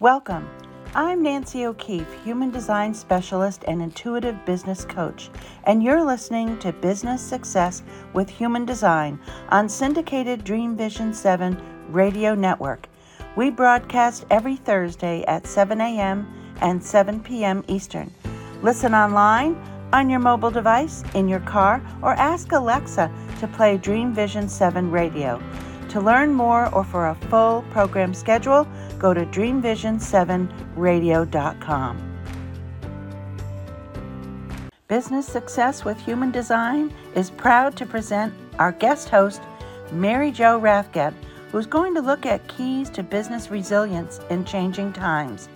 Welcome. I'm Nancy O'Keefe, Human Design Specialist and Intuitive Business Coach, and you're listening to Business Success with Human Design on syndicated Dream Vision 7 Radio Network. We broadcast every Thursday at 7 a.m. and 7 p.m. Eastern. Listen online, on your mobile device, in your car, or ask Alexa to play Dream Vision 7 Radio. To learn more or for a full program schedule, go to DreamVision7Radio.com. Business Success with Human Design is proud to present our guest host, Mary Jo Rathgeb, who's going to look at keys to business resilience in changing times.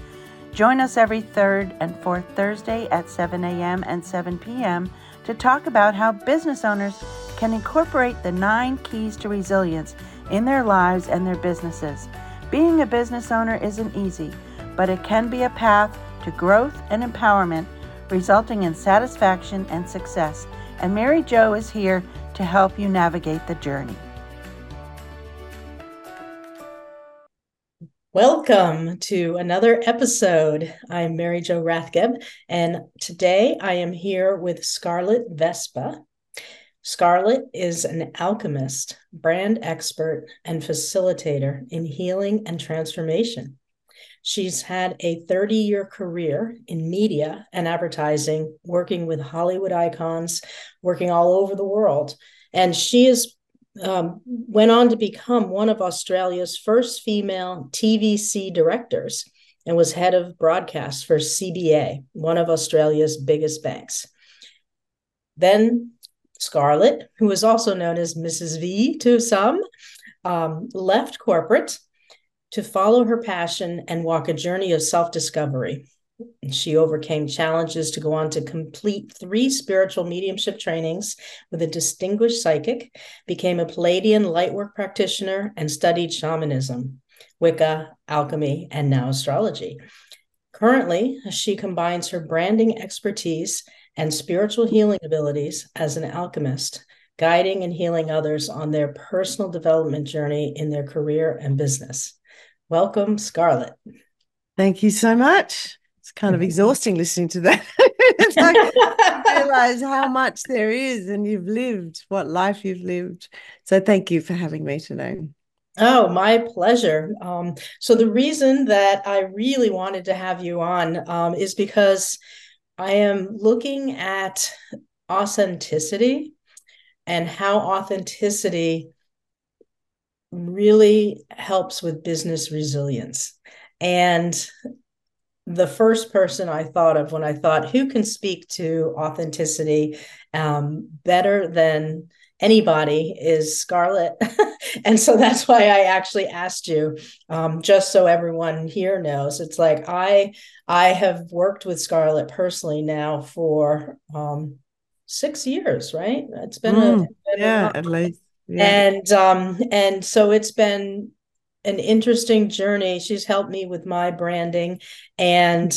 Join us every third and fourth Thursday at 7 a.m. and 7 p.m. to talk about how business owners can incorporate the 9 keys to resilience in their lives and their businesses. Being a business owner isn't easy, but it can be a path to growth and empowerment, resulting in satisfaction and success. And Mary Jo is here to help you navigate the journey. Welcome to another episode. I'm Mary Jo Rathgeb, and today I am here with Scarlett Vespa. Scarlett is an alchemist, brand expert, and facilitator in healing and transformation. She's had a 30-year career in media and advertising, working with Hollywood icons, working all over the world. And she is went on to become one of Australia's first female TVC directors and was head of broadcast for CBA, one of Australia's biggest banks. Then Scarlett, who is also known as Mrs. V to some, left corporate to follow her passion and walk a journey of self-discovery. She overcame challenges to go on to complete 3 spiritual mediumship trainings with a distinguished psychic, became a Palladian lightwork practitioner, and studied shamanism, Wicca, alchemy, and now astrology. Currently, she combines her branding expertise and spiritual healing abilities as an alchemist, guiding and healing others on their personal development journey in their career and business. Welcome, Scarlett. Thank you so much. It's kind of exhausting listening to that. It's like, I realize how much there is and you've lived, what life you've lived. So thank you for having me today. Oh, my pleasure. So the reason that I really wanted to have you on is because I am looking at authenticity and how authenticity really helps with business resilience. And the first person I thought of when I thought, who can speak to authenticity better than anybody, is Scarlett. And so that's why I actually asked you, just so everyone here knows. It's like I have worked with Scarlett personally now for 6 years, right? It's been at least. Yeah. And so it's been an interesting journey. She's helped me with my branding and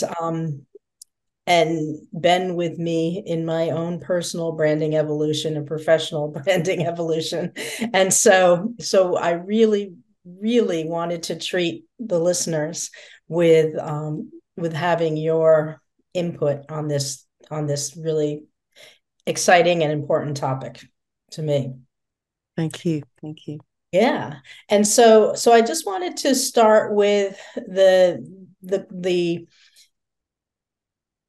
been with me in my own personal branding evolution and professional branding evolution. And so I really, really wanted to treat the listeners with having your input on this really exciting and important topic to me. Thank you. Yeah. And so I just wanted to start with the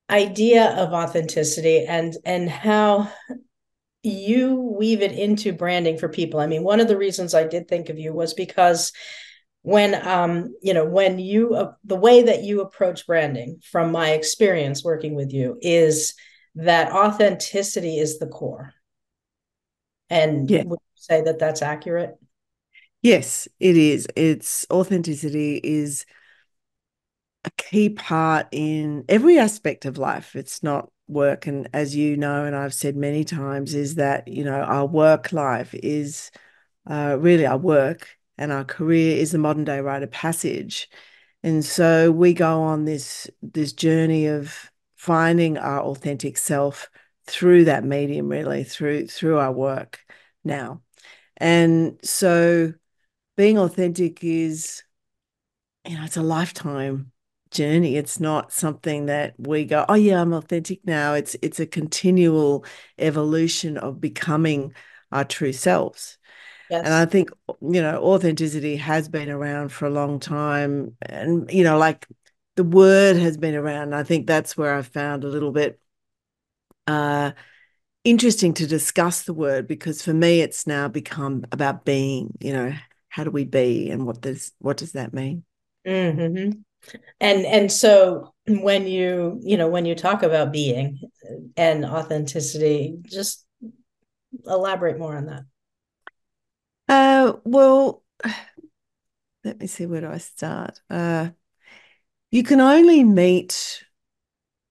idea of authenticity and how you weave it into branding for people. I mean, one of the reasons I did think of you was because when the way that you approach branding, from my experience working with you, is that authenticity is the core. And yeah. Would you say that that's accurate? Yes, it is. It's authenticity is a key part in every aspect of life. It's not work. And as you know, and I've said many times, is that, you know, our work life is really our work, and our career is the modern day rite of passage. And so we go on this journey of finding our authentic self through that medium, really, through our work now. And so being authentic is, you know, it's a lifetime journey. It's not something that we go, oh yeah, I'm authentic now. It's a continual evolution of becoming our true selves. Yes. And I think, you know, authenticity has been around for a long time, and, you know, like the word has been around. And I think that's where I found a little bit interesting to discuss the word, because for me it's now become about being, you know, how do we be and what does that mean? Mm-hmm. And so when you talk about being and authenticity, just elaborate more on that. Well, let me see, where do I start? You can only meet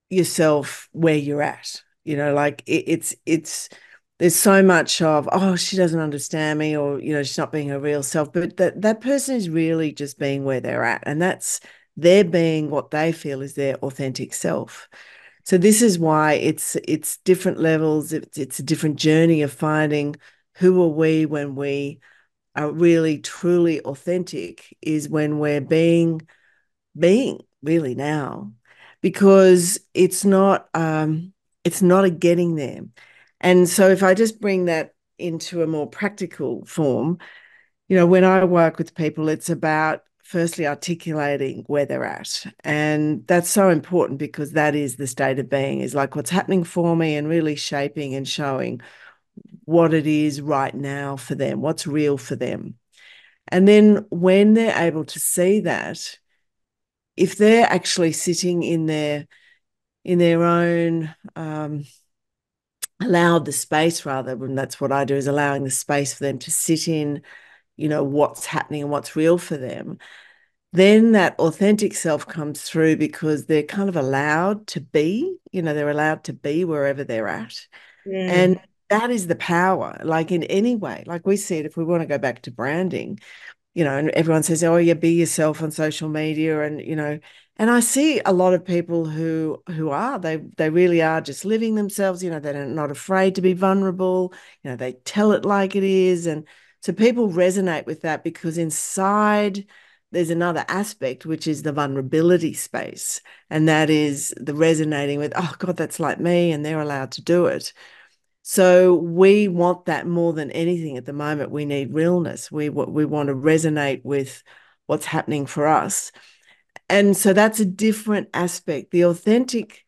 yourself where you're at. You know, like it's there's so much of, oh, she doesn't understand me, or, you know, she's not being her real self. But that person is really just being where they're at, and that's their being what they feel is their authentic self. So this is why it's different levels. It's a different journey of finding who are we when we are really truly authentic, is when we're being really now, because it's not a getting there. And so if I just bring that into a more practical form, you know, when I work with people, it's about firstly articulating where they're at. And that's so important, because that is the state of being, is like what's happening for me, and really shaping and showing what it is right now for them, what's real for them. And then when they're able to see that, if they're actually sitting in their own, allow the space, rather, and that's what I do, is allowing the space for them to sit in, you know, what's happening and what's real for them, then that authentic self comes through, because they're kind of allowed to be, you know, they're allowed to be wherever they're at. Yeah. And that is the power, like in any way, like we said, if we want to go back to branding, you know, and everyone says, oh yeah, be yourself on social media, and, you know, and I see a lot of people who are, they really are just living themselves, you know, they're not afraid to be vulnerable, you know, they tell it like it is. And so people resonate with that, because inside there's another aspect, which is the vulnerability space. And that is the resonating with, oh God, that's like me, and they're allowed to do it. So we want that more than anything at the moment. We need realness. We want to resonate with what's happening for us. And so that's a different aspect, the authentic,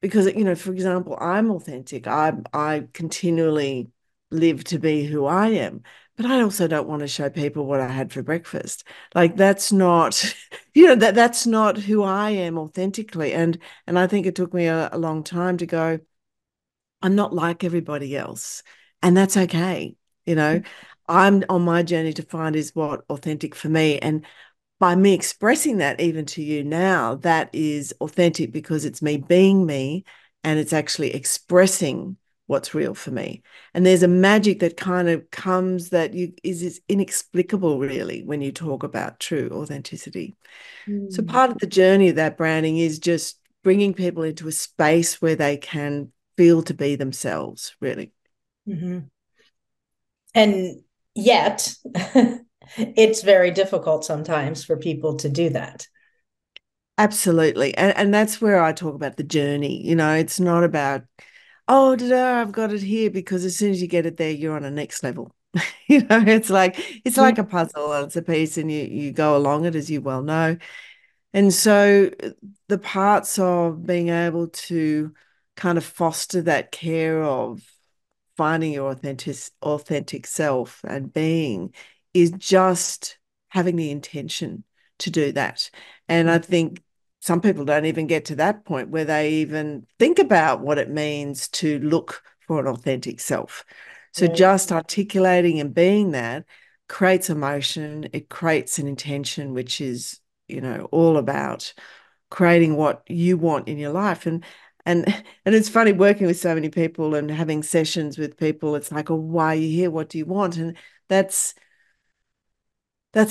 because, you know, for example, I'm authentic. I continually live to be who I am, but I also don't want to show people what I had for breakfast. Like that's not, you know, that's not who I am authentically. And I think it took me a long time to go, I'm not like everybody else, and that's okay. You know, I'm on my journey to find is what authentic for me. And by me expressing that even to you now, that is authentic, because it's me being me, and it's actually expressing what's real for me. And there's a magic that kind of comes that is inexplicable, really, when you talk about true authenticity. Mm. So part of the journey of that branding is just bringing people into a space where they can feel to be themselves, really. Mm-hmm. And yet... it's very difficult sometimes for people to do that. Absolutely. And that's where I talk about the journey. You know, it's not about, oh, I've got it here, because as soon as you get it there, you're on a next level. You know, it's like a puzzle, and it's a piece, and you go along it, as you well know. And so the parts of being able to kind of foster that care of finding your authentic self and being is just having the intention to do that. And I think some people don't even get to that point where they even think about what it means to look for an authentic self. So just articulating and being that creates emotion, it creates an intention, which is, you know, all about creating what you want in your life. And it's funny working with so many people and having sessions with people. It's like, oh, why are you here? What do you want? And that's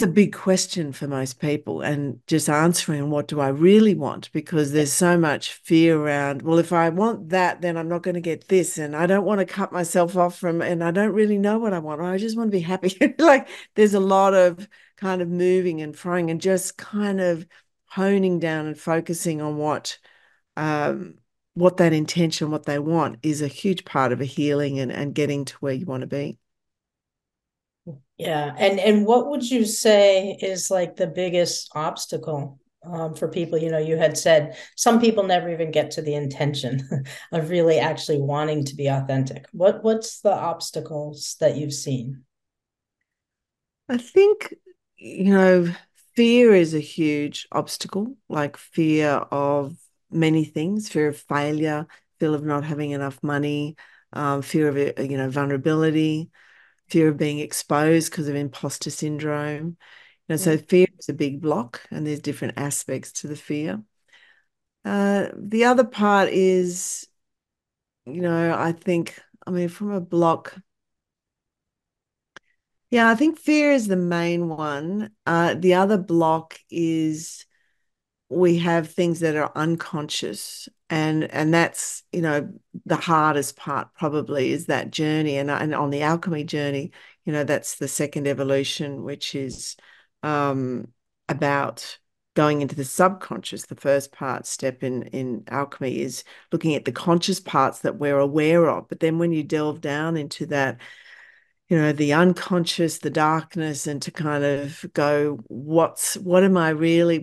a big question for most people, and just answering, what do I really want? Because there's so much fear around, well, if I want that, then I'm not going to get this, and I don't want to cut myself off from, and I don't really know what I want. I just want to be happy. Like there's a lot of kind of moving and throwing and just kind of honing down and focusing on what that intention, what they want, is a huge part of a healing and getting to where you want to be. Yeah. And what would you say is like the biggest obstacle for people? You know, you had said some people never even get to the intention of really actually wanting to be authentic. What's the obstacles that you've seen? I think, you know, fear is a huge obstacle, like fear of many things, fear of failure, fear of not having enough money, fear of, you know, vulnerability, fear of being exposed because of imposter syndrome. You know, so fear is a big block, and there's different aspects to the fear. The other part is, you know, I think, I mean, from a block, yeah, I think fear is the main one. The other block is we have things that are unconscious, and that's, you know, the hardest part probably is that journey. And on the alchemy journey, you know, that's the second evolution, which is about going into the subconscious. The first part step in alchemy is looking at the conscious parts that we're aware of. But then when you delve down into that, you know, the unconscious, the darkness, and to kind of go, what do I really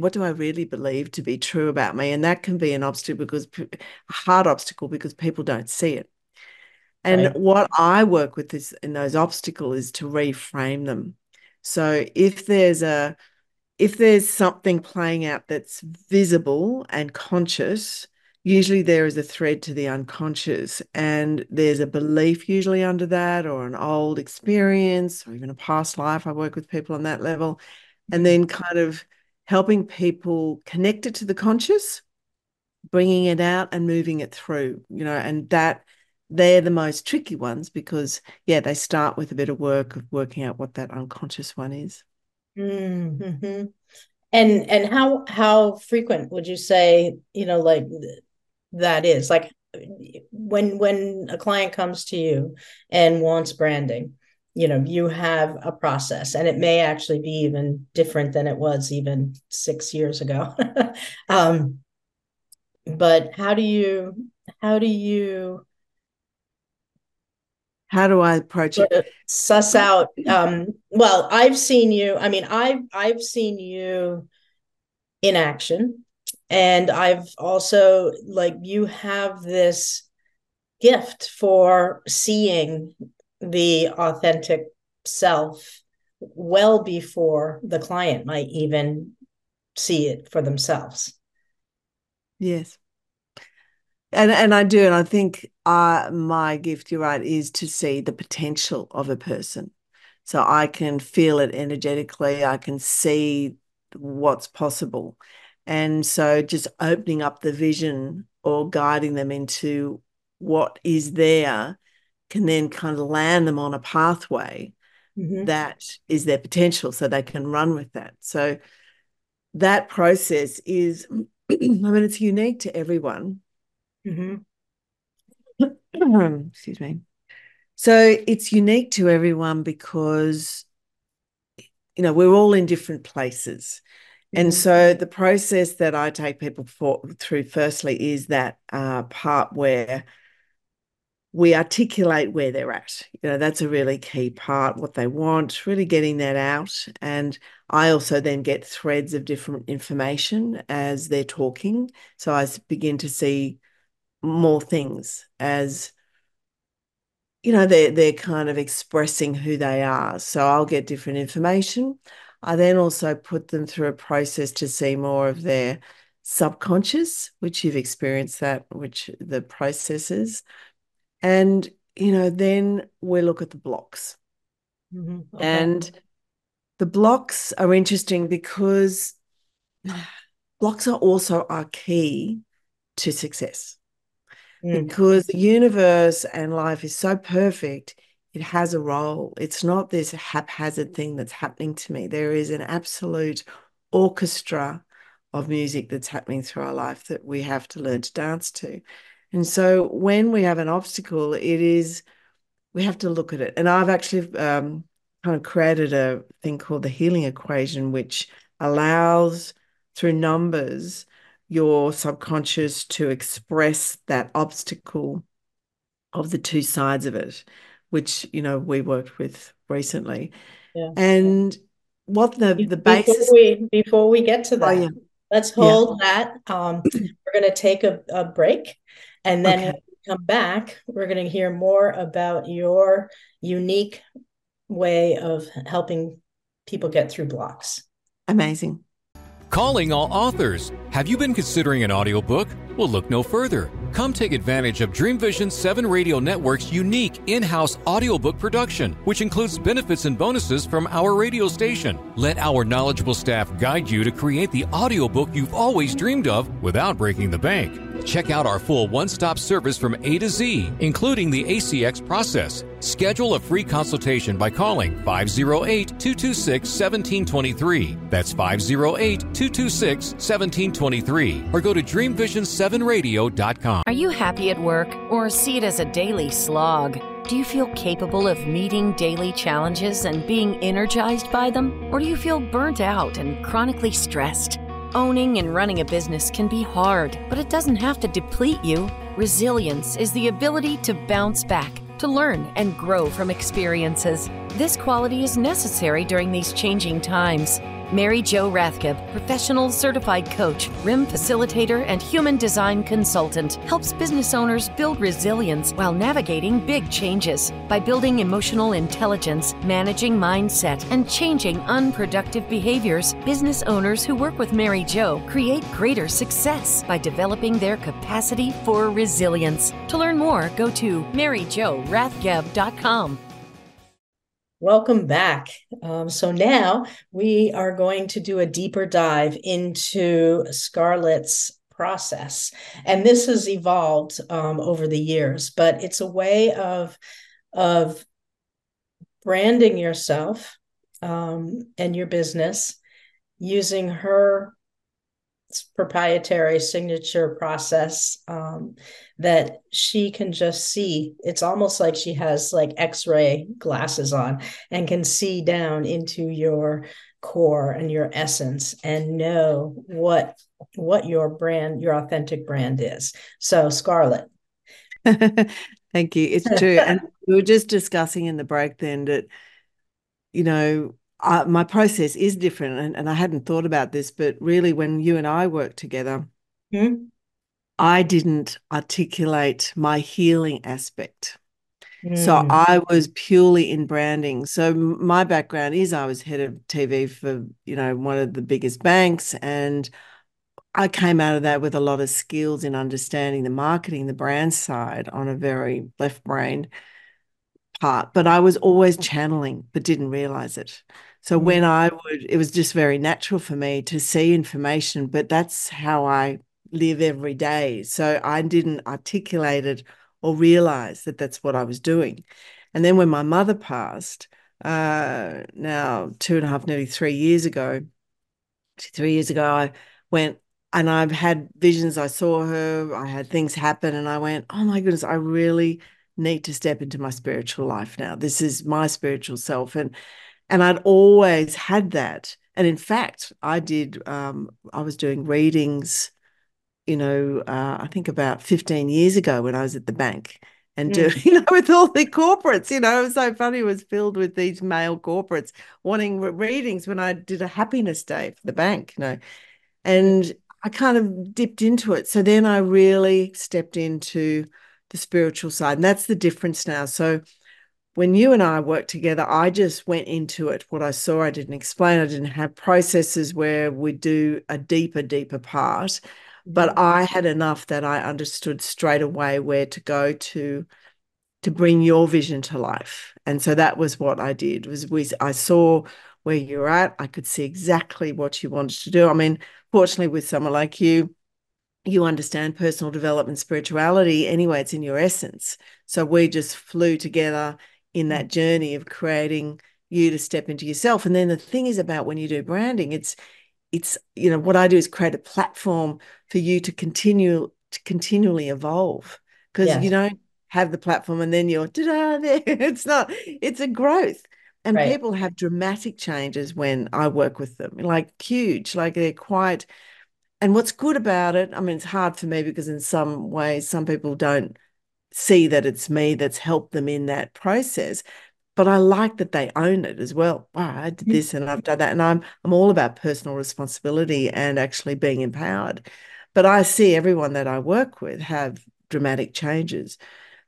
believe to be true about me? And that can be an obstacle, because a hard obstacle, because people don't see it. And right. What I work with is in those obstacles is to reframe them. So if there's something playing out that's visible and conscious, usually there is a thread to the unconscious, and there's a belief usually under that, or an old experience, or even a past life. I work with people on that level, and then kind of helping people connect it to the conscious, bringing it out and moving it through, you know, and that they're the most tricky ones, because, yeah, they start with a bit of work of working out what that unconscious one is. Mm-hmm. And how frequent would you say, you know, like, that is like when a client comes to you and wants branding, you know, you have a process, and it may actually be even different than it was even 6 years ago. But how do I approach it? Suss out. Well, I've seen you in action. And I've also, like, you have this gift for seeing the authentic self well before the client might even see it for themselves. Yes. And I do. And I think my gift, you're right, is to see the potential of a person. So I can feel it energetically. I can see what's possible. And so just opening up the vision or guiding them into what is there can then kind of land them on a pathway that is their potential, so they can run with that. So that process is, I mean, it's unique to everyone. Mm-hmm. Excuse me. So it's unique to everyone because, you know, we're all in different places. And so the process that I take people through firstly is that part where we articulate where they're at. You know, that's a really key part, what they want, really getting that out. And I also then get threads of different information as they're talking. So I begin to see more things as, you know, they're kind of expressing who they are. So I'll get different information. I then also put them through a process to see more of their subconscious, which you've experienced that, which the processes. And, you know, then we look at the blocks. Mm-hmm. Okay. And the blocks are interesting because blocks are also our key to success. Mm. Because the universe and life is so perfect, it has a role. It's not this haphazard thing that's happening to me. There is an absolute orchestra of music that's happening through our life that we have to learn to dance to. And so when we have an obstacle, we have to look at it. And I've actually kind of created a thing called the healing equation, which allows through numbers your subconscious to express that obstacle of the two sides of it, which, you know, we worked with recently. Yeah. And what the basis... Before we get to that, let's hold that. We're going to take a break, and then when we come back, we're going to hear more about your unique way of helping people get through blocks. Amazing. Calling all authors. Have you been considering an audiobook? Well, look no further. Come take advantage of Dream Vision 7 Radio Network's unique in-house audiobook production, which includes benefits and bonuses from our radio station. Let our knowledgeable staff guide you to create the audiobook you've always dreamed of without breaking the bank. Check out our full one-stop service from A to Z, including the ACX process. Schedule a free consultation by calling 508-226-1723. That's 508-226-1723. Or go to DreamVision7Radio.com. Are you happy at work, or see it as a daily slog? Do you feel capable of meeting daily challenges and being energized by them? Or do you feel burnt out and chronically stressed? Owning and running a business can be hard, but it doesn't have to deplete you. Resilience is the ability to bounce back, to learn and grow from experiences. This quality is necessary during these changing times. Mary Jo Rathgeb, professional certified coach, RIM facilitator, and human design consultant, helps business owners build resilience while navigating big changes by building emotional intelligence, managing mindset, and changing unproductive behaviors. Business owners who work with Mary Jo create greater success by developing their capacity for resilience. To learn more, go to MrsV.com. Welcome back. So now we are going to do a deeper dive into Scarlett's process. And this has evolved over the years, but it's a way of branding yourself and your business using her proprietary signature process that she can just see. It's almost like she has like X-ray glasses on and can see down into your core and your essence and know what your brand, your authentic brand is. So Scarlett. Thank you. It's true. And we were just discussing in the break then that, you know, my process is different, and I hadn't thought about this, but really when you and I worked together, I didn't articulate my healing aspect. So I was purely in branding. So my background is I was head of TV for, you know, one of the biggest banks, and I came out of that with a lot of skills in understanding the marketing, the brand side on a very left brain part, but I was always channeling but didn't realize it. So when I would, it was just very natural for me to see information, but that's how I live every day. So I didn't articulate it or realize that that's what I was doing. And then when my mother passed, now 3 years ago, I went and I've had visions. I saw her, I had things happen, and I went, oh my goodness, I really need to step into my spiritual life now. This is my spiritual self. And I'd always had that. And in fact, I did, I was doing readings, you know, I think about 15 years ago when I was at the bank and doing, you know, with all the corporates, you know, it was so funny, it was filled with these male corporates wanting readings when I did a happiness day for the bank, you know, and I kind of dipped into it. So then I really stepped into the spiritual side. And that's the difference now. So when you and I worked together, I just went into it. What I saw, I didn't explain. I didn't have processes where we do a deeper part, but I had enough that I understood straight away where to go to bring your vision to life. And so that was what I did, was I saw where you're at. I could see exactly what you wanted to do. I mean, fortunately with someone like you, you understand personal development, spirituality. Anyway, it's in your essence. So we just flew together in that journey of creating you to step into yourself. And then the thing is about when you do branding, it's you know, what I do is create a platform for you to continually evolve, because you don't have the platform and then you're, ta-da, there. It's not, it's a growth. And right. people have dramatic changes when I work with them, like huge, like they're quite. And what's good about it, I mean, it's hard for me because in some ways some people don't see that it's me that's helped them in that process. But I like that they own it as well. Wow, I did this and I've done that. And I'm all about personal responsibility and actually being empowered. But I see everyone that I work with have dramatic changes.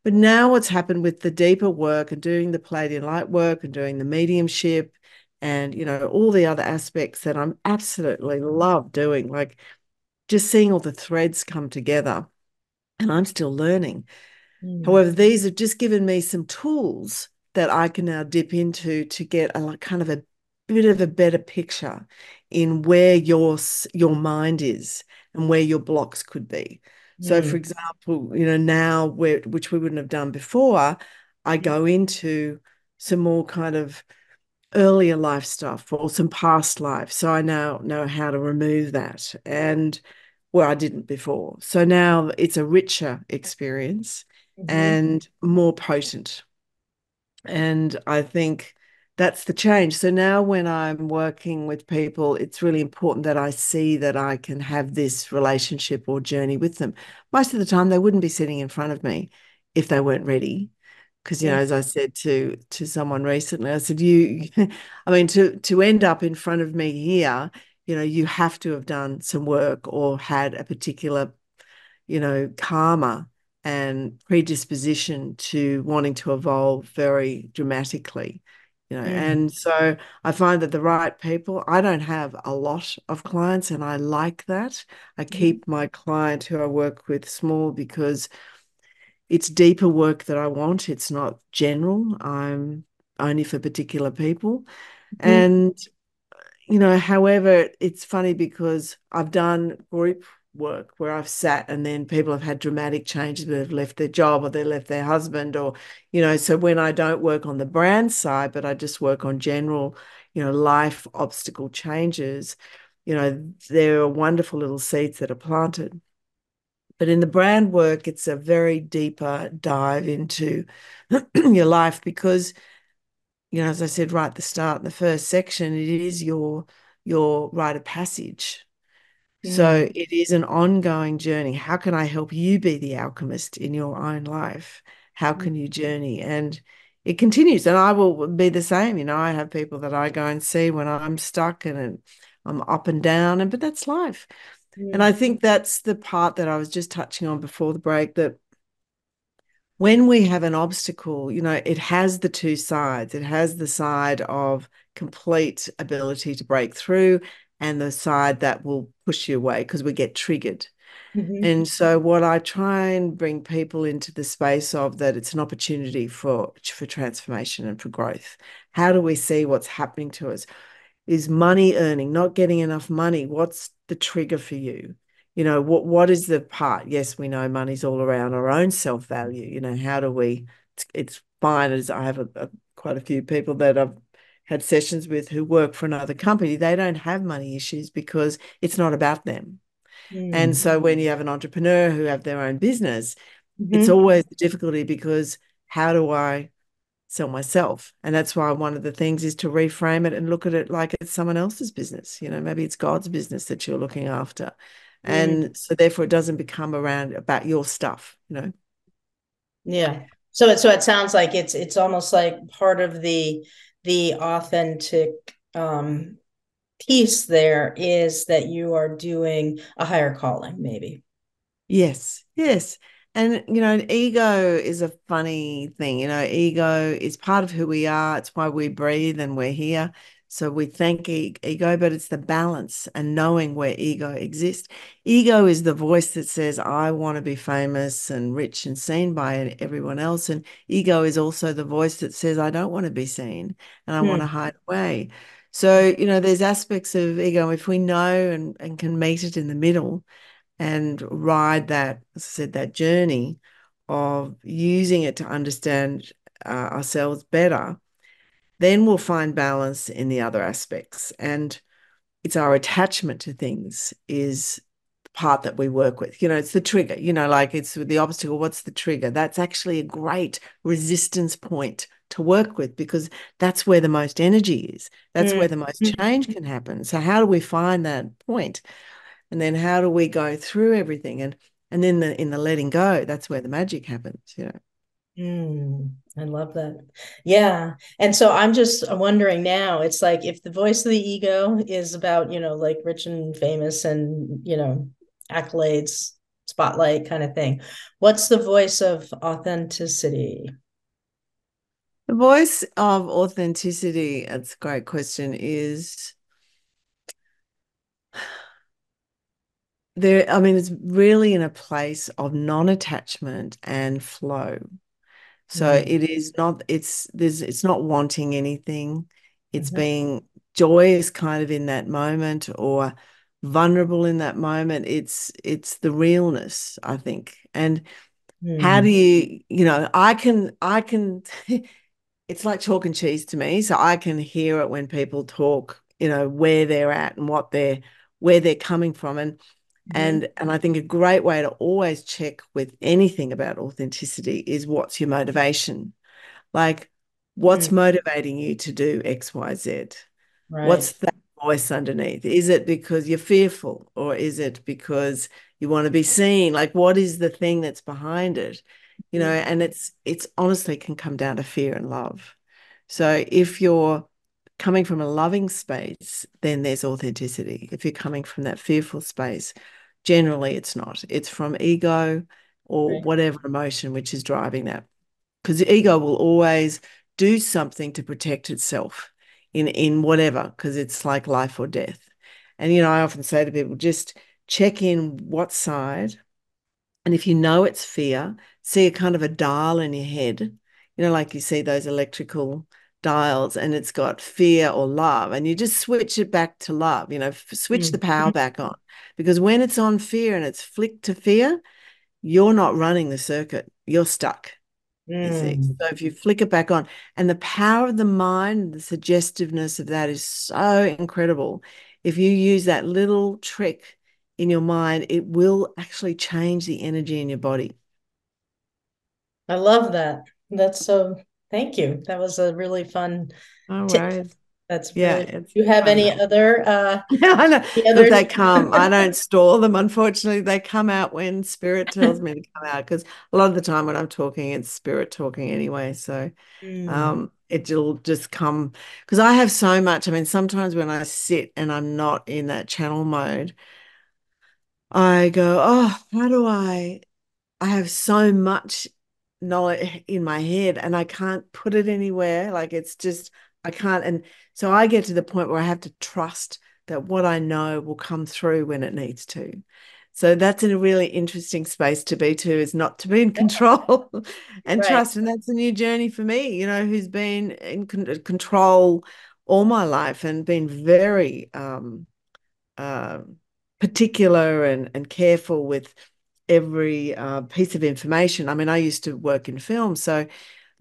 But now what's happened with the deeper work and doing the Palladian light work and doing the mediumship and, you know, all the other aspects that I'm absolutely love doing, like just seeing all the threads come together, and I'm still learning. Mm. However, these have just given me some tools that I can now dip into to get a kind of a bit of a better picture in where your mind is and where your blocks could be. Mm. So, for example, you know, now, which we wouldn't have done before, I go into some more kind of earlier life stuff or some past life. So I now know how to remove that, and where I didn't before. So now it's a richer experience and more potent. And I think that's the change. So now when I'm working with people, it's really important that I see that I can have this relationship or journey with them. Most of the time they wouldn't be sitting in front of me if they weren't ready. Because, you know, as I said to someone recently, I said, to end up in front of me here, you know, you have to have done some work or had a particular, you know, karma and predisposition to wanting to evolve very dramatically, you know. And so I find that the right people, I don't have a lot of clients, and I like that. I keep my client who I work with small because it's deeper work that I want. It's not general. I'm only for particular people. And, you know, however, it's funny because I've done group work where I've sat and then people have had dramatic changes, but have left their job or they left their husband or, you know, so when I don't work on the brand side, but I just work on general, you know, life obstacle changes, you know, there are wonderful little seeds that are planted. But in the brand work, it's a very deeper dive into your life because, you know, as I said right at the start, in the first section, it is your rite of passage. So it is an ongoing journey. How can I help you be the alchemist in your own life? How can you journey? And it continues. And I will be the same. You know, I have people that I go and see when I'm stuck and I'm up and down, but that's life. And I think that's the part that I was just touching on before the break, that when we have an obstacle, you know, it has the two sides. It has the side of complete ability to break through and the side that will push you away because we get triggered. And so what I try and bring people into the space of that, it's an opportunity for transformation and for growth. How do we see what's happening to us? Is money earning, not getting enough money? What's the trigger for you? You know, what is the part? Yes, we know money's all around our own self-value. You know, how do we, it's fine as I have quite a few people that I've had sessions with who work for another company. They don't have money issues because it's not about them. And so when you have an entrepreneur who have their own business, it's always the difficulty because how do I sell myself? And that's why one of the things is to reframe it and look at it like it's someone else's business. You know, maybe it's God's business that you're looking after. And so therefore it doesn't become around about your stuff, you know? Yeah. So it sounds like it's almost like part of the authentic piece there is that you are doing a higher calling, maybe. Yes. And, you know, ego is a funny thing. You know, ego is part of who we are. It's why we breathe and we're here. So we thank ego, but it's the balance and knowing where ego exists. Ego is the voice that says, I want to be famous and rich and seen by everyone else. And ego is also the voice that says, I don't want to be seen and I want to hide away. So, you know, there's aspects of ego, if we know and can meet it in the middle, and ride that, as I said, that journey of using it to understand ourselves better, then we'll find balance in the other aspects. And it's our attachment to things is the part that we work with. You know, it's the trigger, you know, like it's with the obstacle, what's the trigger? That's actually a great resistance point to work with, because that's where the most energy is. That's where the most change can happen. So how do we find that point? And then how do we go through everything? And then in the letting go, that's where the magic happens, you know. I love that. Yeah. And so I'm just wondering now, it's like if the voice of the ego is about, you know, like rich and famous and, you know, accolades, spotlight kind of thing, what's the voice of authenticity? The voice of authenticity, that's a great question, is there, I mean, it's really in a place of non-attachment and flow. So it is not, it's not wanting anything. It's being joyous kind of in that moment, or vulnerable in that moment. It's the realness, I think. And how do you know, I can, it's like chalk and cheese to me. So I can hear it when people talk, you know, where they're at and what they're, where they're coming from. And I think a great way to always check with anything about authenticity is what's your motivation? Like, what's motivating you to do X, Y, Z? Right. What's that voice underneath? Is it because you're fearful, or is it because you want to be seen? Like, what is the thing that's behind it? You know, and it's honestly can come down to fear and love. So if you're coming from a loving space, then there's authenticity. If you're coming from that fearful space, generally it's not. It's from ego or whatever emotion which is driving that, because the ego will always do something to protect itself in whatever, because it's like life or death. And, you know, I often say to people, just check in what side, and if you know it's fear, see a kind of a dial in your head, you know, like you see those electrical dials, and it's got fear or love, and you just switch it back to love, you know, switch the power back on, because when it's on fear and it's flicked to fear, you're not running the circuit, you're stuck. You see? So if you flick it back on, and the power of the mind, the suggestiveness of that is so incredible. If you use that little trick in your mind, it will actually change the energy in your body. I love that. That's so, thank you. That was a really fun tip. That's really, do you have any other? I know. They come. I don't store them. Unfortunately, they come out when Spirit tells me to come out, because a lot of the time when I'm talking, it's Spirit talking anyway. So it'll just come, because I have so much. I mean, sometimes when I sit and I'm not in that channel mode, I go, oh, how do I have so much knowledge in my head and I can't put it anywhere. Like, it's just, I can't. And so I get to the point where I have to trust that what I know will come through when it needs to. So that's a really interesting space to be to, is not to be in control and trust. And that's a new journey for me, you know, who's been in control all my life and been very particular and careful with every piece of information. I mean, I used to work in film, so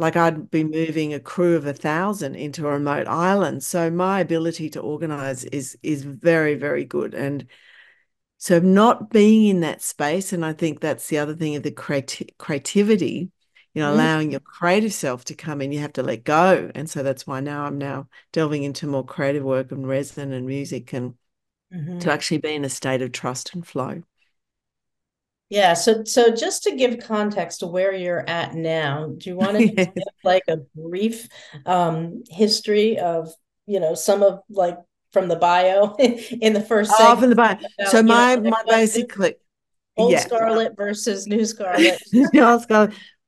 like I'd be moving a crew of 1,000 into a remote island. So my ability to organise is very, very good. And so not being in that space, and I think that's the other thing of the creativity, you know, allowing your creative self to come in, you have to let go. And so that's why I'm now delving into more creative work and resin and music, and to actually be in a state of trust and flow. Yeah, so just to give context to where you're at now, do you want to give like a brief history of, you know, some of like from the bio in the first segment? Oh, from the bio. About, so my basically old Scarlett versus new Scarlett.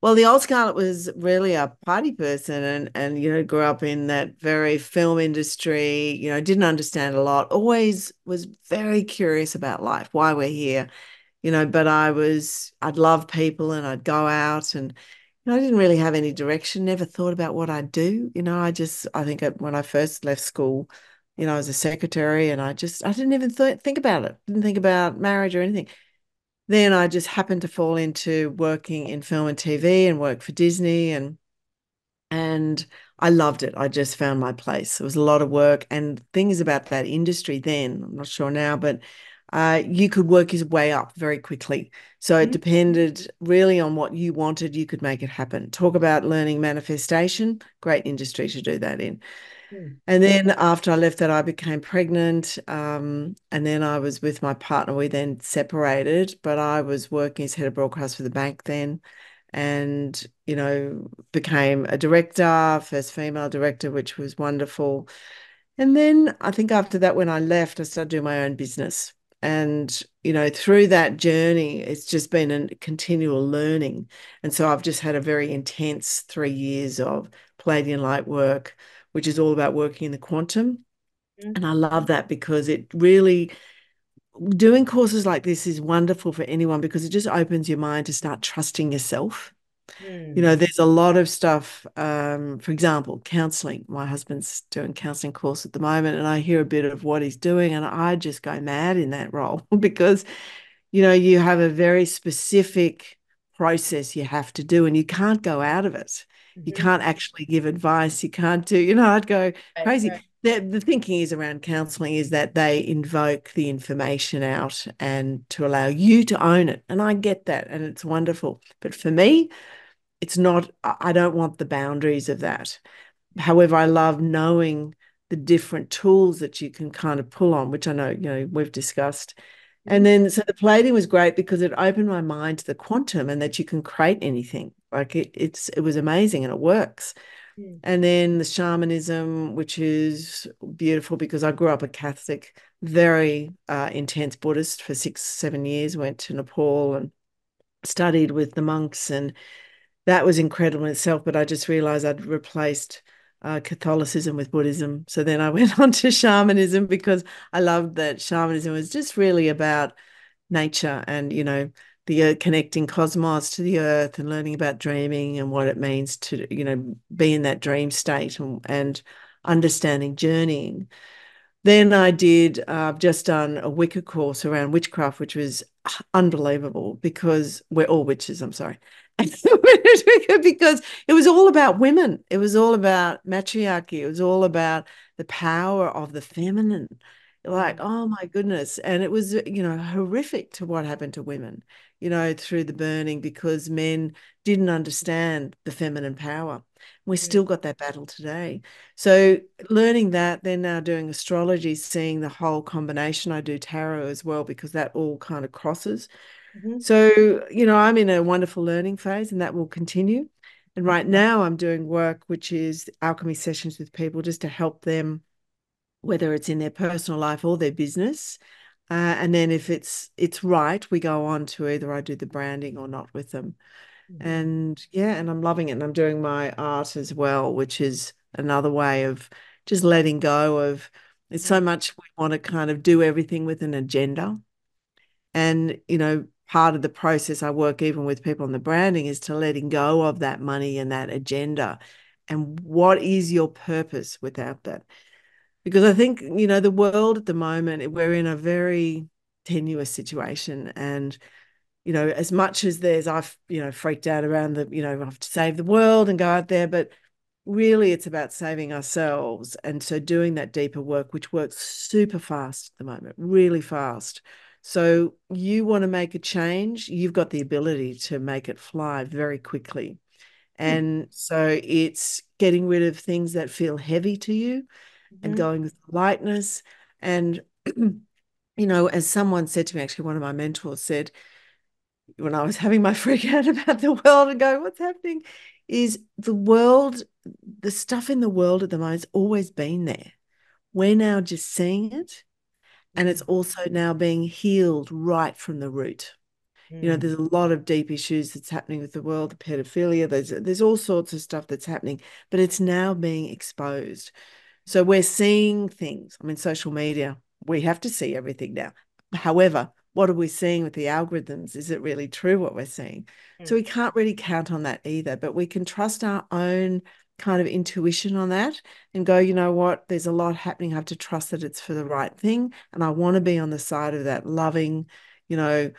Well, the old Scarlett was really a party person and, you know, grew up in that very film industry, you know, didn't understand a lot, always was very curious about life, why we're here. You know, but I'd love people and I'd go out and, you know, I didn't really have any direction, never thought about what I'd do. You know, I think when I first left school, you know, I was a secretary and I didn't even think about it. Didn't think about marriage or anything. Then I just happened to fall into working in film and TV and work for Disney and I loved it. I just found my place. It was a lot of work, and things about that industry then, I'm not sure now, but you could work your way up very quickly. So it depended really on what you wanted. You could make it happen. Talk about learning manifestation, great industry to do that in. And then after I left that, I became pregnant, and then I was with my partner. We then separated, but I was working as head of broadcast for the bank then, and, you know, became a director, first female director, which was wonderful. And then I think after that, when I left, I started doing my own business. And, you know, through that journey, it's just been a continual learning. And so I've just had a very intense 3 years of Palladian lightwork, which is all about working in the quantum. And I love that because it really, doing courses like this is wonderful for anyone because it just opens your mind to start trusting yourself. You know, there's a lot of stuff, for example, counselling. My husband's doing counselling course at the moment, and I hear a bit of what he's doing and I just go mad in that role because, you know, you have a very specific process you have to do and you can't go out of it. You can't actually give advice. You can't do, you know, I'd go crazy. Right. The thinking is around counselling is that they invoke the information out and to allow you to own it. And I get that and it's wonderful. But for me, it's not, I don't want the boundaries of that. However, I love knowing the different tools that you can kind of pull on, which I know, you know, we've discussed. And then, so the Palladian was great because it opened my mind to the quantum and that you can create anything. Like it was amazing and it works. And then the shamanism, which is beautiful because I grew up a Catholic, very intense Buddhist for 6-7 years, went to Nepal and studied with the monks. And that was incredible in itself. But I just realized I'd replaced Catholicism with Buddhism. So then I went on to shamanism because I loved that shamanism was just really about nature and, you know, the connecting cosmos to the earth and learning about dreaming and what it means to, you know, be in that dream state and understanding journeying. Then I did, I've just done a Wicca course around witchcraft, which was unbelievable because we're all witches, I'm sorry. Because it was all about women. It was all about matriarchy. It was all about the power of the feminine. Like, oh my goodness. And it was, you know, horrific to what happened to women, you know, through the burning because men didn't understand the feminine power. We still got that battle today. So learning that, they're now doing astrology, seeing the whole combination. I do tarot as well because that all kind of crosses. So, you know, I'm in a wonderful learning phase and that will continue. And right now I'm doing work, which is alchemy sessions with people just to help them, whether it's in their personal life or their business. And then if it's right, we go on to either I do the branding or not with them. And yeah, and I'm loving it. And I'm doing my art as well, which is another way of just letting go of, it's so much we want to kind of do everything with an agenda. And, you know, part of the process I work even with people on the branding is to letting go of that money and that agenda. And what is your purpose without that? Because I think, you know, the world at the moment, we're in a very tenuous situation. And, you know, as much as I've, you know, freaked out around the, you know, I have to save the world and go out there, but really it's about saving ourselves. And so doing that deeper work, which works super fast at the moment, really fast. So you want to make a change, you've got the ability to make it fly very quickly. And so it's getting rid of things that feel heavy to you and going with lightness. And, you know, as someone said to me, actually one of my mentors said, when I was having my freak out about the world and going, what's happening, is the world, the stuff in the world at the moment has always been there. We're now just seeing it. And it's also now being healed right from the root. You know, there's a lot of deep issues that's happening with the world, the pedophilia, there's all sorts of stuff that's happening, but it's now being exposed. So we're seeing things. I mean, social media, we have to see everything now. However, what are we seeing with the algorithms? Is it really true what we're seeing? So we can't really count on that either, but we can trust our own kind of intuition on that and go, you know what, there's a lot happening. I have to trust that it's for the right thing. And I want to be on the side of that loving, you know,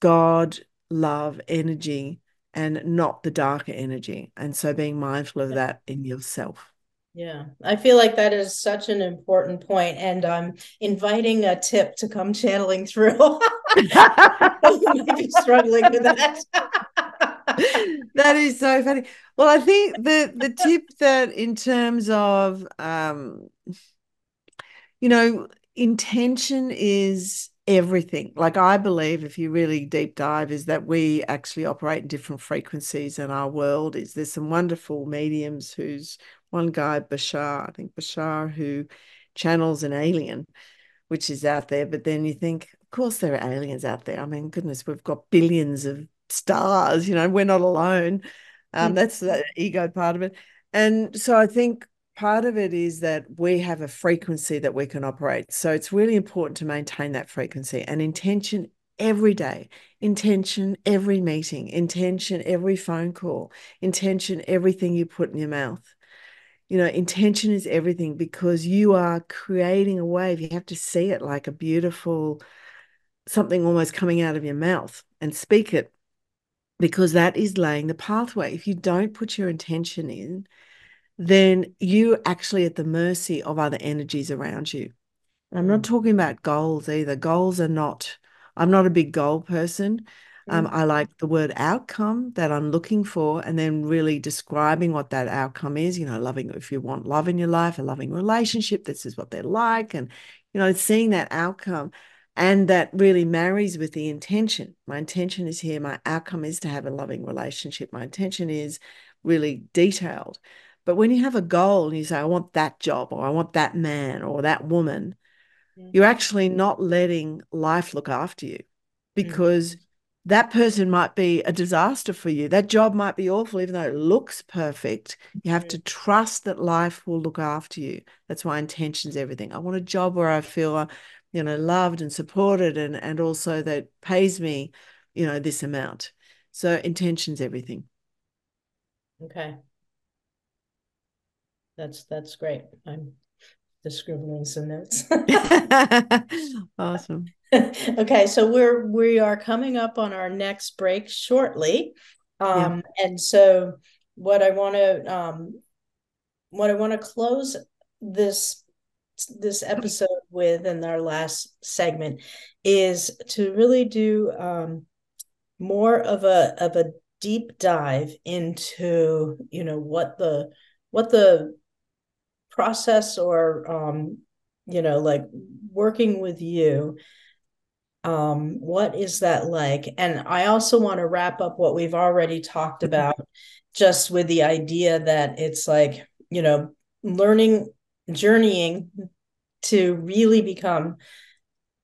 God, love, energy, and not the darker energy. And so being mindful of that in yourself. Yeah, I feel like that is such an important point, and I'm inviting a tip to come channeling through. You might be struggling with that. That is so funny. Well, I think the tip that in terms of, you know, intention is everything. Like, I believe, if you really deep dive, is that we actually operate in different frequencies in our world. Is there's some wonderful mediums who's one guy, Bashar, I think Bashar, who channels an alien, which is out there. But then you think, of course there are aliens out there. I mean, goodness, we've got billions of stars, you know, we're not alone. That's the ego part of it. And so I think part of it is that we have a frequency that we can operate. So it's really important to maintain that frequency and intention every day, intention every meeting, intention every phone call, intention everything you put in your mouth. You know, intention is everything, because you are creating a wave. You have to see it like a beautiful something almost coming out of your mouth and speak it, because that is laying the pathway. If you don't put your intention in, then you're actually at the mercy of other energies around you. And I'm not talking about goals either. Goals are not, I'm not a big goal person. I like the word outcome that I'm looking for, and then really describing what that outcome is. You know, loving, if you want love in your life, a loving relationship, this is what they're like. And, you know, seeing that outcome, and that really marries with the intention. My intention is here. My outcome is to have a loving relationship. My intention is really detailed. But when you have a goal and you say, I want that job, or I want that man or that woman, you're actually not letting life look after you, because that person might be a disaster for you. That job might be awful, even though it looks perfect. You have to trust that life will look after you. That's why intention's everything. I want a job where I feel, you know, loved and supported, and also that pays me, you know, this amount. So intention's everything. Okay. That's great. I'm just scribbling some notes. Awesome. Okay, so we are coming up on our next break shortly, and so what I want to close this episode with in our last segment is to really do more of a deep dive into, you know, what the process, or you know, like working with you. What is that like? And I also want to wrap up what we've already talked about, just with the idea that it's like, you know, learning, journeying to really become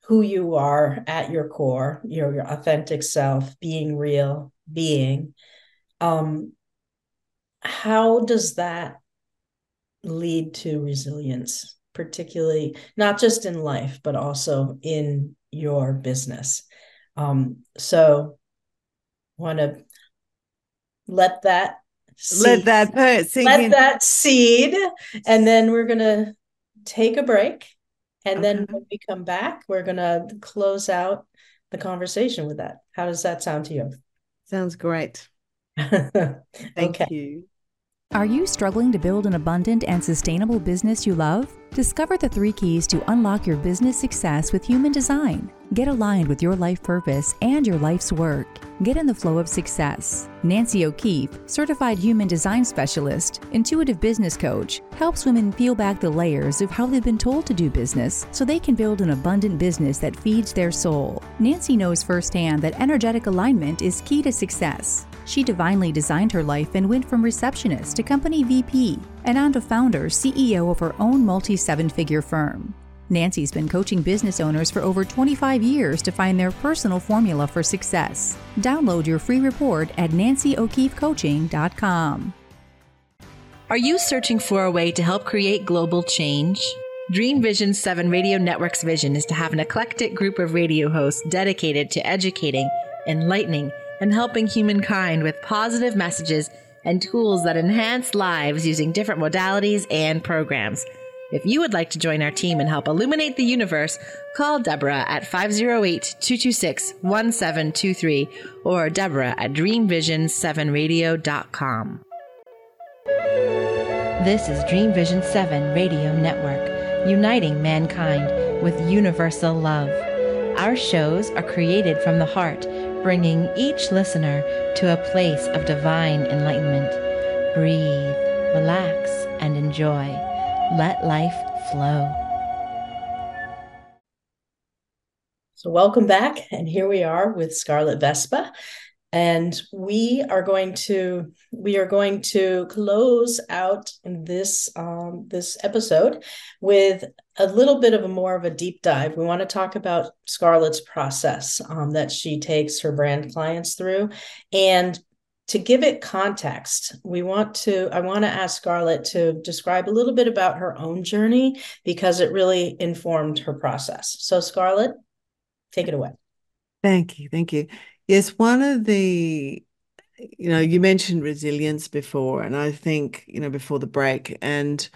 who you are at your core, your authentic self, being real, being. How does that lead to resilience, particularly not just in life, but also in your business? So want to let that seed, and then we're going to take a break, and then when we come back, we're going to close out the conversation with that. How does that sound to you? Sounds great. Thank you. Are you struggling to build an abundant and sustainable business you love? Discover the 3 keys to unlock your business success with Human Design. Get aligned with your life purpose and your life's work. Get in the flow of success. Nancy O'Keefe, certified Human Design specialist, intuitive business coach, helps women peel back the layers of how they've been told to do business so they can build an abundant business that feeds their soul. Nancy knows firsthand that energetic alignment is key to success. She divinely designed her life and went from receptionist to company VP and on to founder, CEO of her own multi-seven-figure firm. Nancy's been coaching business owners for over 25 years to find their personal formula for success. Download your free report at nancyokeefecoaching.com. Are you searching for a way to help create global change? Dream Vision 7 Radio Network's vision is to have an eclectic group of radio hosts dedicated to educating, enlightening, and helping humankind with positive messages and tools that enhance lives using different modalities and programs. If you would like to join our team and help illuminate the universe, call Deborah at 508-226-1723 or Deborah at DreamVision7Radio.com. This is Dream Vision 7 Radio Network, uniting mankind with universal love. Our shows are created from the heart, bringing each listener to a place of divine enlightenment. Breathe, relax, and enjoy. Let life flow. So welcome back, and here we are with Scarlett Vespa. And we are going to close out this this episode with a little bit of a more of a deep dive. We want to talk about Scarlett's process that she takes her brand clients through, and to give it context, I want to ask Scarlett to describe a little bit about her own journey, because it really informed her process. So Scarlett, take it away. Thank you. Yes, one of the, you mentioned resilience before, and I think, before the break, and,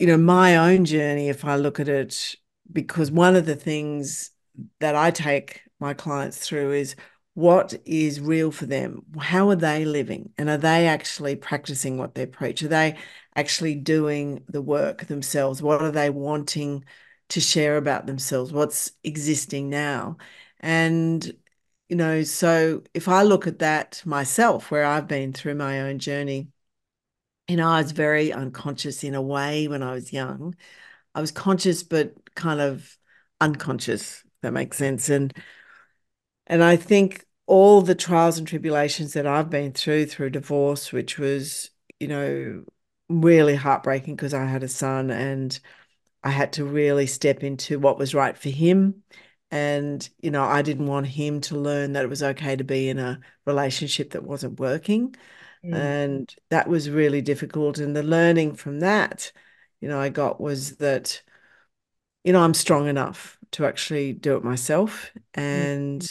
my own journey, if I look at it, because one of the things that I take my clients through is what is real for them. How are they living? And are they actually practicing what they preach? Are they actually doing the work themselves? What are they wanting to share about themselves? What's existing now? And so if I look at that myself, where I've been through my own journey, I was very unconscious in a way when I was young. I was conscious, but kind of unconscious, if that makes sense. And I think all the trials and tribulations that I've been through divorce, which was, really heartbreaking, because I had a son and I had to really step into what was right for him. And, I didn't want him to learn that it was okay to be in a relationship that wasn't working. Mm. And that was really difficult. And the learning from that, I got was that, I'm strong enough to actually do it myself. And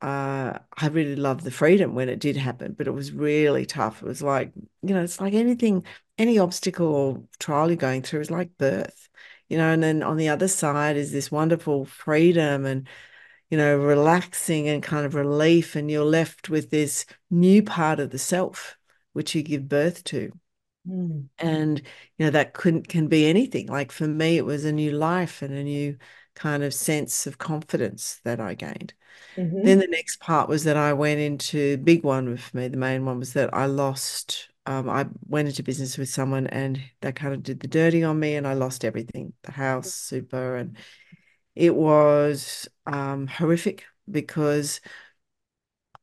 I really loved the freedom when it did happen, but it was really tough. It was like, it's like anything, any obstacle or trial you're going through is like birth. And then on the other side is this wonderful freedom and, relaxing and kind of relief. And you're left with this new part of the self, which you give birth to. Mm. And, that can be anything. Like for me, it was a new life and a new kind of sense of confidence that I gained. Mm-hmm. Then the next part was that I went into big one for me. The main one was that I lost. I went into business with someone and they kind of did the dirty on me, and I lost everything, the house, super. And it was horrific, because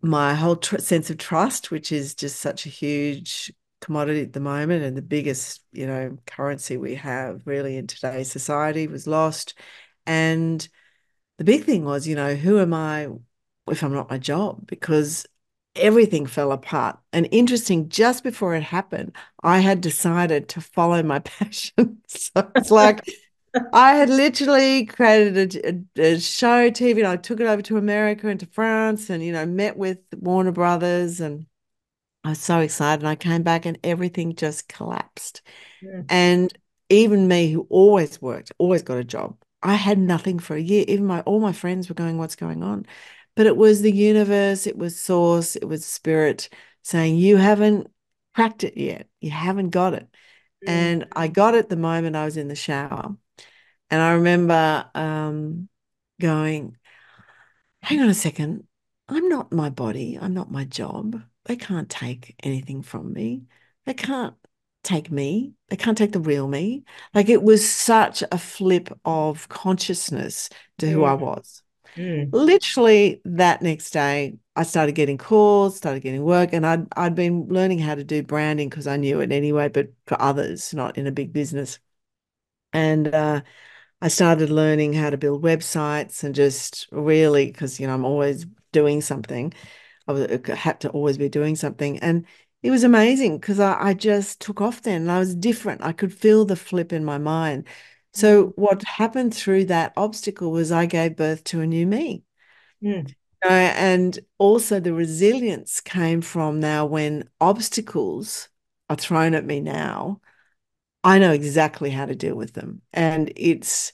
my whole sense of trust, which is just such a huge commodity at the moment and the biggest, currency we have really in today's society, was lost. And the big thing was, who am I if I'm not my job? Because everything fell apart. And interesting, just before it happened, I had decided to follow my passion. So it's like I had literally created a show, TV, and I took it over to America and to France and, met with Warner Brothers, and I was so excited. And I came back and everything just collapsed. Yeah. And even me, who always worked, always got a job, I had nothing for a year. Even all my friends were going, "What's going on?" But it was the universe, it was source, it was spirit saying, "You haven't cracked it yet. You haven't got it." Mm. And I got it the moment I was in the shower. And I remember going, "Hang on a second. I'm not my body. I'm not my job. They can't take anything from me. They can't take me. They can't take the real me." Like, it was such a flip of consciousness to who I was. Mm. Literally that next day, I started getting calls, started getting work, and I'd been learning how to do branding, because I knew it anyway, but for others, not in a big business. And I started learning how to build websites, and just really, because, I'm always doing something. I had to always be doing something. And it was amazing, because I just took off then, and I was different. I could feel the flip in my mind. So what happened through that obstacle was I gave birth to a new me. Mm. And also the resilience came from now, when obstacles are thrown at me now, I know exactly how to deal with them. And it's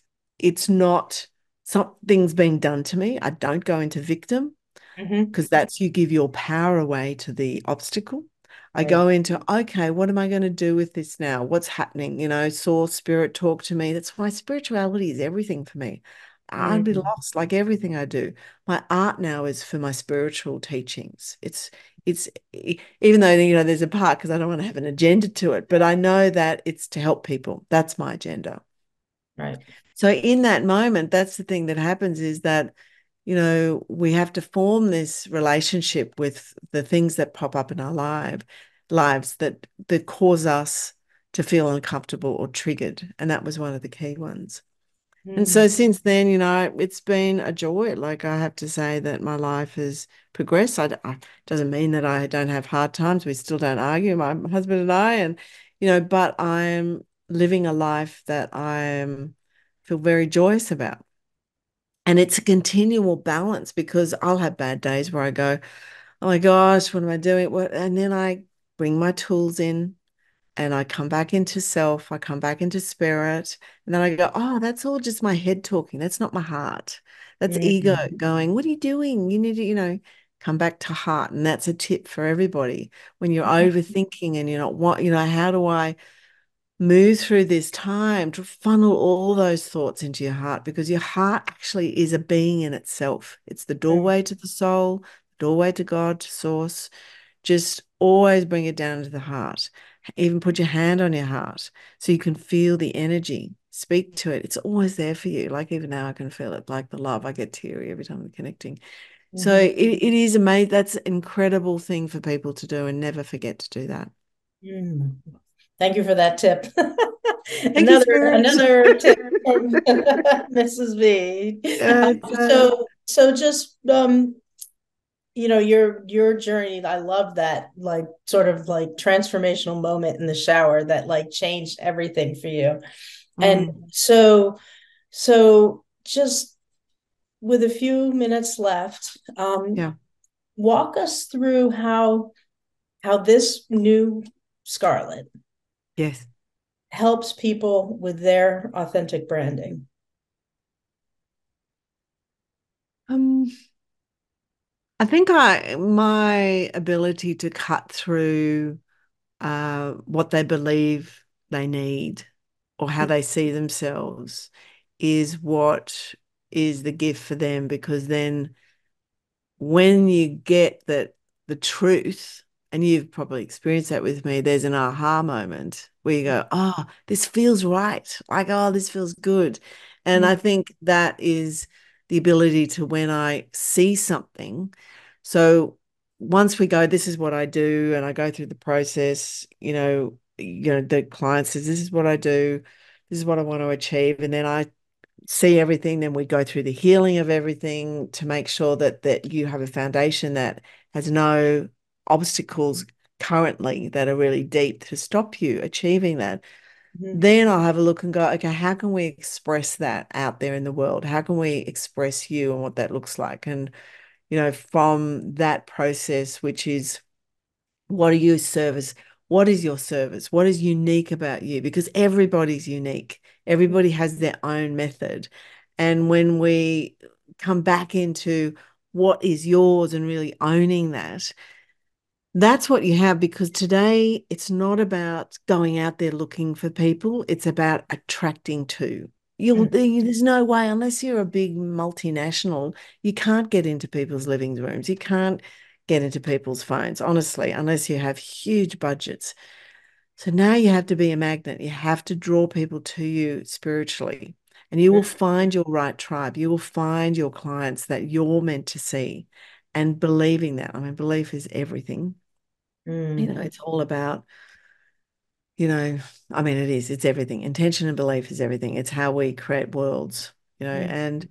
not something's being done to me. I don't go into victim, because that's you give your power away to the obstacle. I go into, okay, what am I going to do with this now? What's happening? You know, source, spirit, talk to me. That's why spirituality is everything for me. I'd be lost, like everything I do. My art now is for my spiritual teachings. It's even though, you know, there's a part because I don't want to have an agenda to it, but I know that it's to help people. That's my agenda. Right. So in that moment, that's the thing that happens is that, you know, we have to form this relationship with the things that pop up in our lives that cause us to feel uncomfortable or triggered. And that was one of the key ones. And so since then, you know, it's been a joy. Like, I have to say that my life has progressed. It doesn't mean that I don't have hard times. We still don't argue, my husband and I, and, you know, but I'm living a life that I feel very joyous about. And it's a continual balance because I'll have bad days where I go, oh, my gosh, what am I doing? What? And then I bring my tools in. And I come back into self, I come back into spirit, and then I go, oh, that's all just my head talking. That's not my heart. That's ego going, what are you doing? You need to, you know, come back to heart. And that's a tip for everybody. When you're overthinking and you're not, what, you know, how do I move through this time to funnel all those thoughts into your heart? Because your heart actually is a being in itself. It's the doorway to the soul, doorway to God, to source. Just always bring it down to the heart. Even put your hand on your heart so you can feel the energy. Speak to it. It's always there for you. Like, even now I can feel it, like the love. I get teary every time I'm connecting. So it is amazing. That's an incredible thing for people to do, and never forget to do that. Thank you for that tip. another tip from Mrs. V. So just you know, your journey, I love that, like, sort of like transformational moment in the shower that like changed everything for you. And so just with a few minutes left, walk us through how this new Scarlett helps people with their authentic branding. I think my ability to cut through what they believe they need or how they see themselves is what is the gift for them, because then when you get that the truth, and you've probably experienced that with me, there's an aha moment where you go, oh, this feels right. Like, oh, this feels good. And I think that is the ability to, when I see something, so once we go, this is what I do, and I go through the process, you know, the client says, this is what I do, this is what I want to achieve, and then I see everything, then we go through the healing of everything to make sure that you have a foundation that has no obstacles currently that are really deep to stop you achieving that. Then I'll have a look and go, okay, how can we express that out there in the world? How can we express you and what that looks like? And, you know, from that process, which is, what are your service? What is your service? What is unique about you? Because everybody's unique. Everybody has their own method. And when we come back into what is yours and really owning that, that's what you have, because today it's not about going out there looking for people. It's about attracting to. There's no way, unless you're a big multinational, you can't get into people's living rooms. You can't get into people's phones, honestly, unless you have huge budgets. So now you have to be a magnet. You have to draw people to you spiritually, and you will find your right tribe. You will find your clients that you're meant to see. And believing that, I mean, belief is everything. You know, it's all about, you know, I mean, it's everything. Intention and belief is everything. It's how we create worlds, you know. And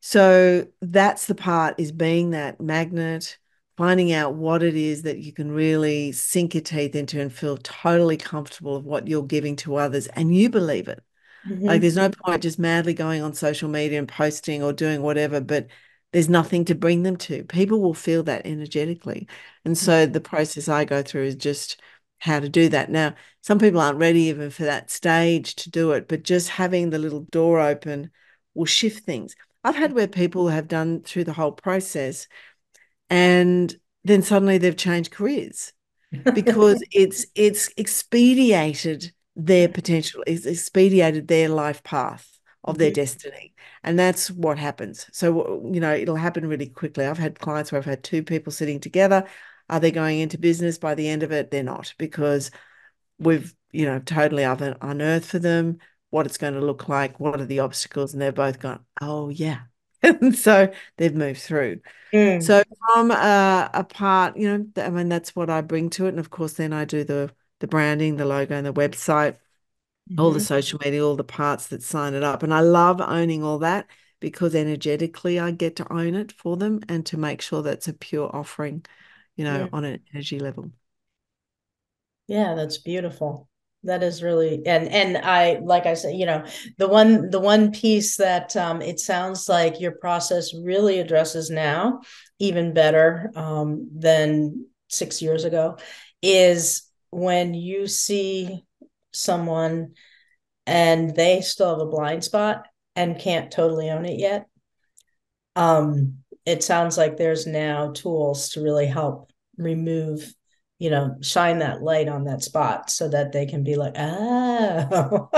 so that's the part, is being that magnet, finding out what it is that you can really sink your teeth into and feel totally comfortable of what you're giving to others, and you believe it. Like, there's no point just madly going on social media and posting or doing whatever, but there's nothing to bring them to. People will feel that energetically. And so the process I go through is just how to do that. Now, some people aren't ready even for that stage to do it, but just having the little door open will shift things. I've had where people have done through the whole process and then suddenly they've changed careers. because it's expedited their potential, it's expedited their life path of their destiny. And that's what happens. So, you know, it'll happen really quickly. I've had clients where I've had two people sitting together. Are they going into business? By the end of it, they're not, because we've, you know, totally unearthed for them what it's going to look like, what are the obstacles, and they're both gone, oh, yeah. And so they've moved through. Mm. So from a part, you know, I mean, that's what I bring to it. And, of course, then I do the branding, the logo, and the website, all the social media, all the parts that sign it up. And I love owning all that, because energetically I get to own it for them and to make sure that's a pure offering, you know, on an energy level. Yeah, that's beautiful. That is really, and I, like I said, you know, the one piece that it sounds like your process really addresses now, even better than 6 years ago, is when you see someone and they still have a blind spot and can't totally own it yet. It sounds like there's now tools to really help remove, you know, shine that light on that spot so that they can be like, oh,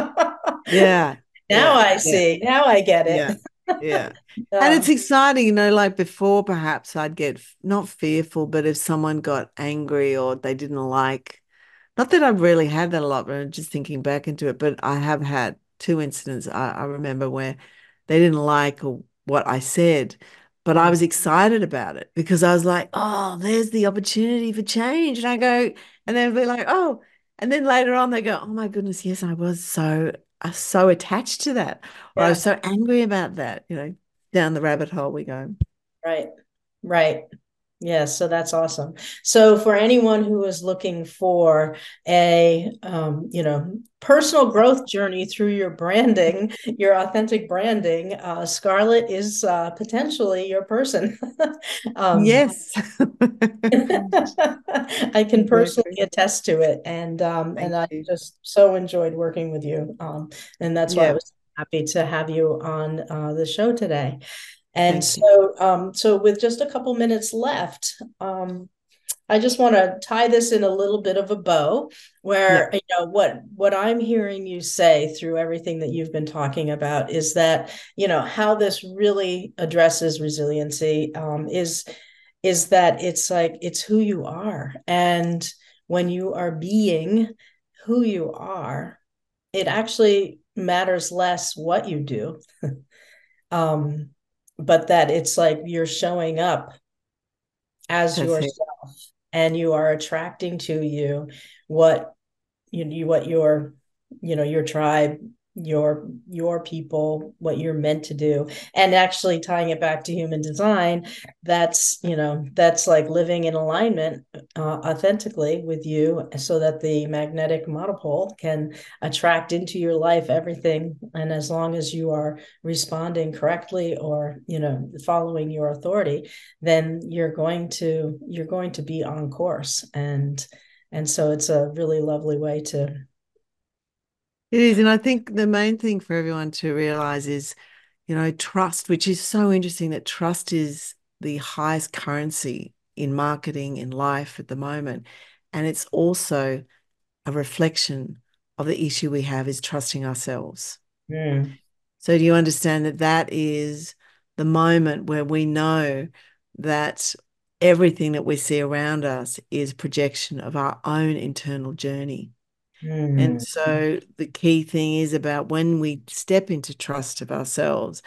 yeah, now I see, now I get it. Yeah. And it's exciting, you know, like before perhaps I'd get not fearful, but if someone got angry or they didn't like, not that I've really had that a lot, but I'm just thinking back into it, but I have had two incidents I remember where they didn't like what I said, but I was excited about it because I was like, oh, there's the opportunity for change. And I go, and they'll be like, oh, and then later on they go, oh my goodness, yes, I was so attached to that. Or I was so angry about that, you know, down the rabbit hole we go. Right. Yes, so that's awesome. So for anyone who is looking for a, you know, personal growth journey through your branding, your authentic branding, Scarlett is potentially your person. Yes. I can personally attest to it. And I just so enjoyed working with you. And that's why I was happy to have you on the show today. And so with just a couple minutes left, I just want to tie this in a little bit of a bow where, you know, what I'm hearing you say through everything that you've been talking about is that, you know, how this really addresses resiliency is that it's like, it's who you are. And when you are being who you are, it actually matters less what you do. But that it's like you're showing up as yourself and you are attracting to you what your tribe, your people, what you're meant to do. And actually tying it back to human design, that's, you know, that's like living in alignment authentically with you so that the magnetic monopole can attract into your life everything. And as long as you are responding correctly or, you know, following your authority, then you're going to be on course. And so it's a really lovely way to. It is, and I think the main thing for everyone to realize is, you know, trust, which is so interesting that trust is the highest currency in marketing, in life at the moment, and it's also a reflection of the issue we have is trusting ourselves. Yeah. So do you understand that that is the moment where we know that everything that we see around us is projection of our own internal journey? And so the key thing is about when we step into trust of ourselves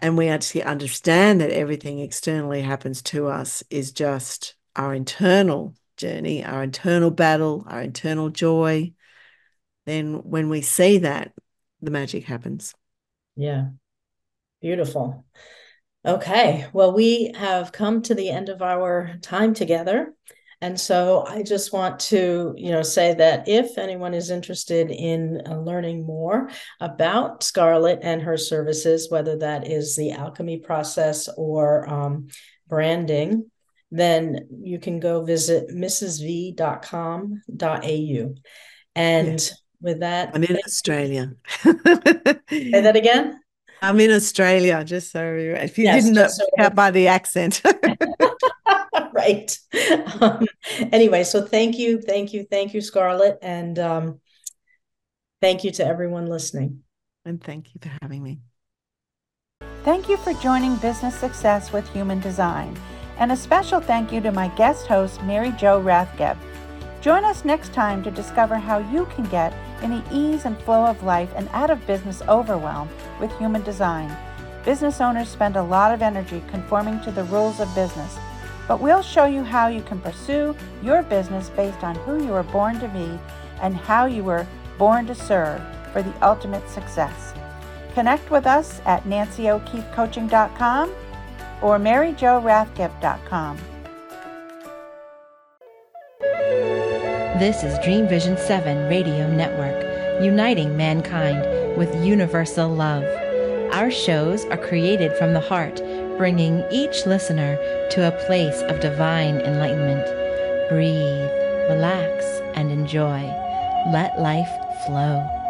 and we actually understand that everything externally happens to us is just our internal journey, our internal battle, our internal joy, then when we see that, the magic happens. Yeah. Beautiful. Okay. Well, we have come to the end of our time together. And so I just want to, you know, say that if anyone is interested in learning more about Scarlett and her services, whether that is the alchemy process or branding, then you can go visit MrsV.com.au. And with that, I'm in Australia. Say that again. I'm in Australia, just so if you didn't know by the accent. right. Anyway, so thank you, Scarlett. And thank you to everyone listening. And thank you for having me. Thank you for joining Business Success with Human Design. And a special thank you to my guest host, Mary Jo Rathgeb. Join us next time to discover how you can get in the ease and flow of life and out of business overwhelm with Human Design. Business owners spend a lot of energy conforming to the rules of business, but we'll show you how you can pursue your business based on who you were born to be and how you were born to serve for the ultimate success. Connect with us at nancyokeefecoaching.com or maryjorathgeb.com. This is Dream Vision 7 Radio Network, uniting mankind with universal love. Our shows are created from the heart, bringing each listener to a place of divine enlightenment. Breathe, relax, and enjoy. Let life flow.